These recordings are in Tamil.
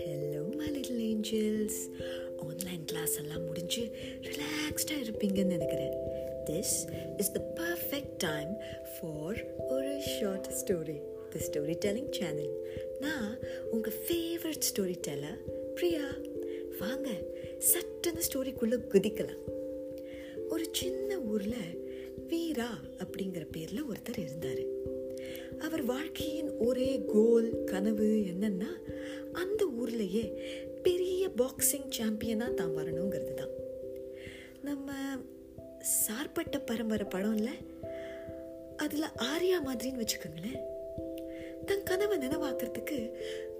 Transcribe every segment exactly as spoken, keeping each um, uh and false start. Hello my little angels. Online class எல்லாம் முடிஞ்சு ரிலாக்ஸ்டா இருப்பீங்கன்னு நினைக்கிறேன். This is the perfect time for ஒரு short story. The storytelling channel. நான் உங்க favorite storyteller பிரியா. வாங்க சட்டன ஸ்டோரிக்குள்ள குதிக்கலாம். ஒரு சின்ன ஊர்ல வீரா அப்படிங்கிற பேர்ல ஒருத்தர் இருந்தாரு. அவர் வாழ்க்கையின் ஒரே கோல் கனவு என்னன்னா அந்த ஊர்லயே பெரிய பாக்ஸிங் சாம்பியனா தான் வரணுங்கிறது தான். நம்ம சார்பட்ட பரம்பரை படம்ல அதுல ஆரியா மாதிரின்னு வச்சுக்கோங்களேன். தன் கனவை நினைவாக்குறதுக்கு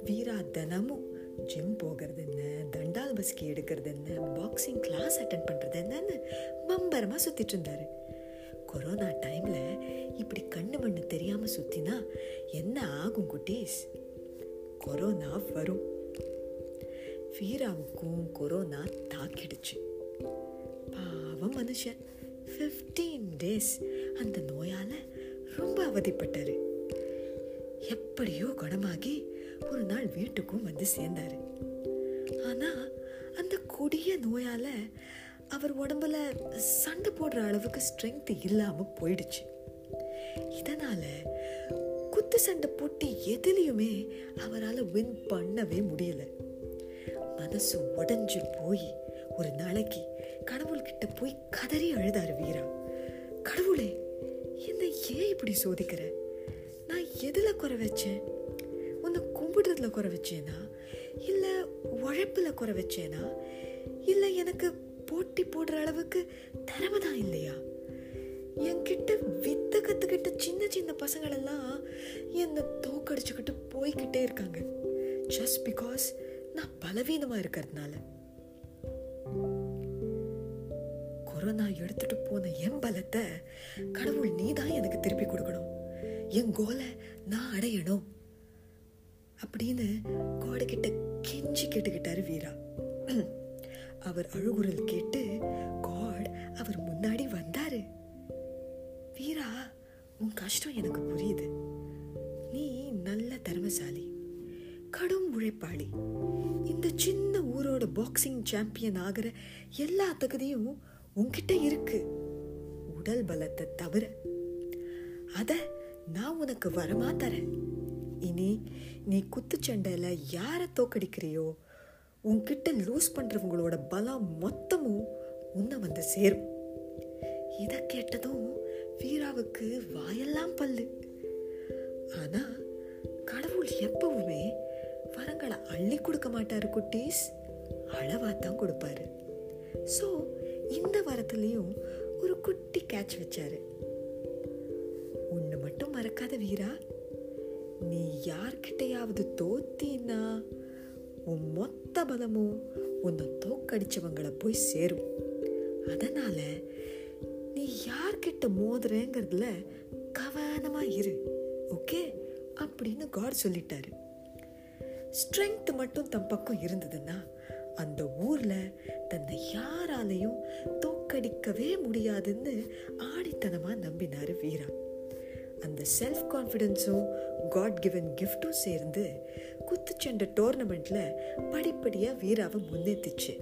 வீரா தினமும் ஜிம் போகிறது என்ன, தண்டால் பஸ்கி எடுக்கிறது என்ன, பாக்ஸிங் கிளாஸ் அட்டென்ட் பண்றது என்னன்னு பம்பரமா சுத்திட்டு இருந்தாரு. கொரோனா டைம்ல இப்படி கண்ணு மண்ணு தெரியாம சுத்தினா என்ன ஆகும் குட்டீஸ்? கொரோனா வரும். வீராவுக்கும் கொரோனா தாக்கிடுச்சு. பாவம் மனுஷன் பதினைந்து டேஸ் அந்த நோயால ரொம்ப அவதிப்பட்டாரு. எப்படியோ குணமாகி ஒரு நாள் வீட்டுக்கும் வந்து சேர்ந்தாரு. ஆனா அந்த கொடிய நோயால அவர் உடம்புல சண்டை போடுற அளவுக்கு ஸ்ட்ரென்த் இல்லாம போயிடுச்சு. இதனால குத்து சண்டை போட்டு எதுலையுமே அவரால் வின் பண்ணவே முடியல. மனசு உடஞ்சு போய் ஒரு நாளைக்கு கடவுள்கிட்ட போய் கதறி அழுதாரு வீரா. கடவுளே, என்ன ஏன் இப்படி சோதிக்கிற? நான் எதுல குறை வச்சேன்? உன்னை கும்பிடுறதுல குறை வச்சேனா, இல்ல உழைப்புல குறை வச்சேனா, இல்ல எனக்கு போட்டி போடுற அளவுக்கு திறமைதான் இல்லையா? என்கிட்ட வித்த கத்துக்கிட்ட சின்ன சின்ன பசங்களெல்லாம் என்னை தோக்கடிச்சுக்கிட்டு போய்கிட்டே இருக்காங்க ஜஸ்ட் பிகாஸ் நான் பலவீனமா இருக்கிறதுனால. கொரோனா எடுத்துட்டு போன என் பலத்தை கடவுள் நீ தான் எனக்கு திருப்பி கொடுக்கணும், என் கோலை நான் அடையணும் அப்படின்னு கோடைக்கிட்ட கெஞ்சி கேட்டுக்கிட்டாரு வீரா. அவர் அழுகுரல் கேட்டு காட் அவர் முன்னாடி வந்தாரு. வீரா, உன் கஷ்டம் எனக்கு புரியுது. நீ நல்ல தர்மசாலி, கடும் உழைப்பாளி. இந்த சின்ன ஊரோட பாக்ஸிங் சாம்பியன் ஆகிற எல்லா தகுதியும் உன்கிட்ட இருக்கு, உடல் பலத்தை தவிர. அத நான் உனக்கு வரமா தரேன். இனி நீ குத்துச்சண்டையில யார தோக்கடிக்கிறியோ உன்கிட்ட லூஸ் பண்றவங்களோட பலம் மொத்தமும் உன்னை வந்து சேரும். இத கேட்டதும் வீராவுக்கு வாயெல்லாம் பல்லு. ஆனா கடவுள் எப்பவுமே வரங்களை அள்ளி கொடுக்க மாட்டாரு குட்டீஸ், அளவாத்தான் கொடுப்பாரு. ஸோ இந்த வரத்துலயும் ஒரு குட்டி கேட்ச் வச்சாரு. ஒன்னு மட்டும் மறக்காத வீரா, நீ யார்கிட்டையாவது தோத்தினா உன் மொத்த பலமும் உன்னை தோக்கடிச்சவங்களை போய் சேரும். அதனால நீ யார்கிட்ட மோதுறேங்கிறதுல கவனமா இரு, ஓகே அப்படின்னு காட் சொல்லிட்டாரு. ஸ்ட்ரென்த் மட்டும் தன் பக்கம் இருந்ததுன்னா அந்த ஊர்ல தன்னை யாராலையும் தோக்கடிக்கவே முடியாதுன்னு ஆணித்தனமா நம்பினாரு வீரா. அந்த செல்ஃப் கான்ஃபிடென்ஸும் காட் கிவன் கிஃப்டும் சேர்ந்து குத்துச்சண்டை டோர்னமெண்ட்ல படிப்படியாக வீராவை முன்னேற்றிச்சு.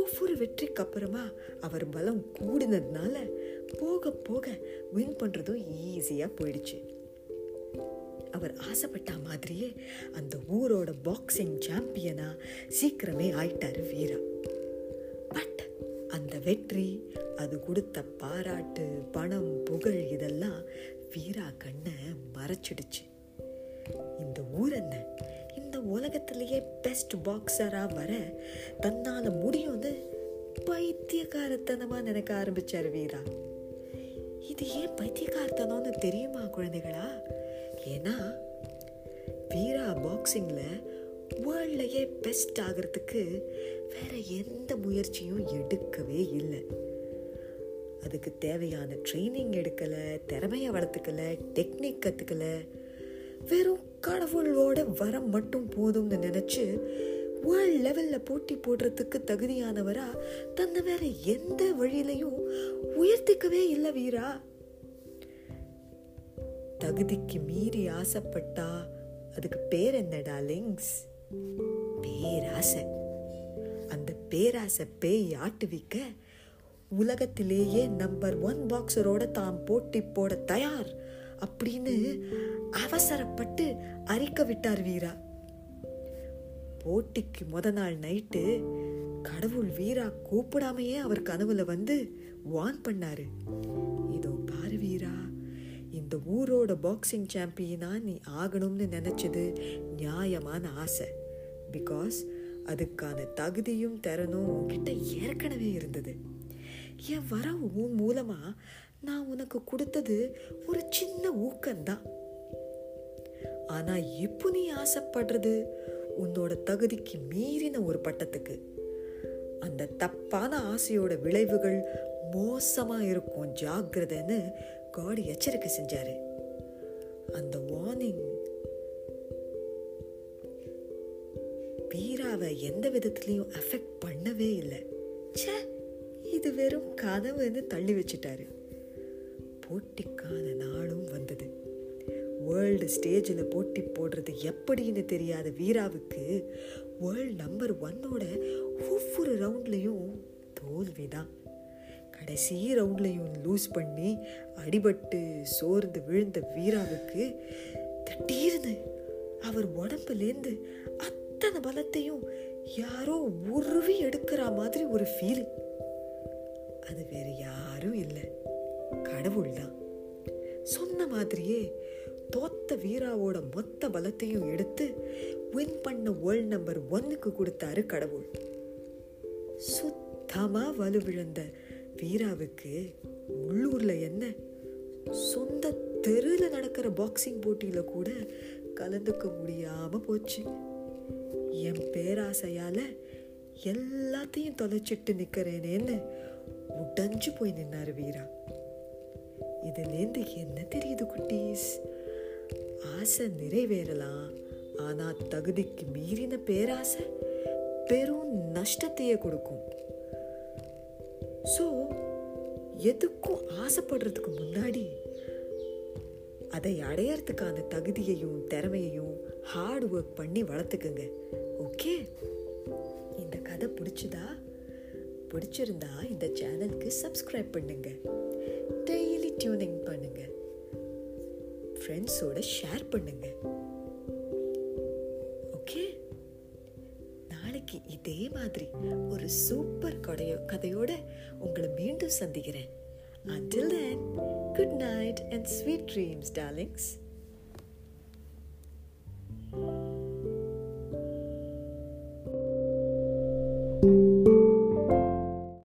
ஒவ்வொரு வெற்றிக்கு அப்புறமா அவர் பலம் கூடினதுனால போக போக வின் பண்ணுறதும் ஈஸியாக போயிடுச்சு. அவர் ஆசைப்பட்ட மாதிரியே அந்த ஊரோட பாக்ஸிங் சாம்பியனா சீக்கிரமே ஆயிட்டாரு வீரா. பட் அந்த வெற்றி, அது கொடுத்த பாராட்டு, பணம், புகழ் இதெல்லாம் வீரா கண்ணை மறைச்சிடுச்சு. இந்த ஊர் என்ன, இந்த உலகத்திலேயே பெஸ்ட் பாக்ஸரா வர தன்னால முடியும்னு பைத்தியக்காரத்தனமா நினைக்க ஆரம்பிச்சாரு வீரா. இது ஏன் பைத்தியக்காரத்தனம்னு தெரியுமா குழந்தைகளா? ஏன்னா வீரா பாக்ஸிங்ல வேர்ல்ட்லயே பெஸ்ட் ஆகிறதுக்கு வேற எந்த முயற்சியும் எடுக்கவே இல்லை. அதுக்கு தேவையான ட்ரைனிங் எடுக்கலை, திறமையை வளர்த்துக்கலை, டெக்னிக் கற்றுக்கலை. வெறும் கடவுளோட வரம் மட்டும் போதும்னு நினச்சி வேர்ல்ட் லெவலில் போட்டி போடுறதுக்கு தகுதியானவரா தன்னை வேற எந்த வழியிலையும் உயர்த்திக்கவே இல்லை வீரா. தகுதிக்கு மீறி ஆசைப்பட்டா அதுக்கு பேர் என்ன டார்லிங்ஸ்? பேராசை. அந்த பேராசை பேய் ஆட்டுவிக்க உலகத்திலேயே நம்பர் ஒன் பாக்ஸரோட தாம் போட்டி போட தயார் அப்படின்னு அவசரப்பட்டு அறிக்க விட்டார் வீரா. போட்டிக்கு முத நாள் நைட்டு கடவுள் வீரா கூப்பிடாமையே அவர் கனவுல வந்து வான் பண்ணாரு, இதோ பாரு வீரா, இந்த ஊரோட பாக்ஸிங் சாம்பியனா நீ ஆகணும்னு நினைச்சது நியாயமான ஆசை. பிகாஸ் அதுக்கான தகுதியும் திறனும் உன்கிட்ட ஏற்கனவே இருந்தது. என் வரவு மூலமா நான் உனக்கு கொடுத்தது ஒரு சின்ன ஊக்கம்தான். ஆனா இப்போ நீ ஆசைப்படுறது உன்னோட தகுதிக்கு மீறின ஒரு பட்டத்துக்கு. அந்த தப்பான ஆசையோட விளைவுகள் மோசமா இருக்கும், ஜாக்கிரதைன்னு காட் எச்சரிக்கை செஞ்சாரு. அந்த வார்னிங் வீராவை எந்த விதத்திலையும் அஃபெக்ட் பண்ணவே இல்லை. சே, இது வெறும் கனவுன்னு தள்ளி வச்சுட்டாரு. போட்டிக்கான நாளும் வந்தது. வேர்ல்டு ஸ்டேஜில் போட்டி போடுறது எப்படின்னு தெரியாத வீராவுக்கு வேர்ல்டு நம்பர் ஒன்னோட ஒவ்வொரு ரவுண்ட்லையும் தோல்விதான். கடைசி ரவுண்ட்லையும் லூஸ் பண்ணி அடிபட்டு சோர்ந்து விழுந்த வீராவுக்கு திடீர்னு அவர் உடம்புலேருந்து அத்தனை பலத்தையும் யாரோ உருவி எடுக்கிற மாதிரி ஒரு ஃபீல். அது வேற யாரும் இல்லை, கடவுள் தான். சொன்ன மாதிரியே தோத்த வீராவோட மொத்த பலத்தையும் எடுத்து வின் பண்ண வேர்ல்ட் நம்பர் ஒன்னுக்கு கொடுத்தாரு கடவுள். சுத்தமா வலுவிழந்த வீராவுக்கு உள்ளூர்ல என்ன, சொந்த தெருவில் நடக்கிற பாக்ஸிங் போட்டியில கூட கலந்துக்க முடியாம போச்சு. என் பேராசையால எல்லாத்தையும் தொலைச்சிட்டு நிக்கிறேனேன்னு உடஞ்சு போய் நின்னாரு வீரா. இதுலேருந்து என்ன தெரியுது குட்டீஸ்? ஆசை நிறைவேறலாம், ஆனா தகுதிக்கு மீறின பேராசை பெரும் நஷ்டத்தையே கொடுக்கும். ஸோ எதுக்கும் ஆசைப்படுறதுக்கு முன்னாடி அதை அடையறதுக்கான தகுதியையும் திறமையையும் ஹார்ட் ஒர்க் பண்ணி வளர்த்துக்குங்க. ஓகே, இந்த கதை பிடிச்சதா? பிடிச்சிருந்தா இந்த சேனலுக்கு சப்ஸ்கிரைப் பண்ணுங்க, டெய்லி டியூனிங் பண்ணுங்க, ஃப்ரெண்ட்ஸோட ஷேர் பண்ணுங்க. ஓகே, நாளைக்கு இதே மாதிரி ஒரு சூப்பர் கதையோ கதையோட உங்களை மீண்டும் சந்திக்கிறேன். Until then, good night and sweet dreams, darlings.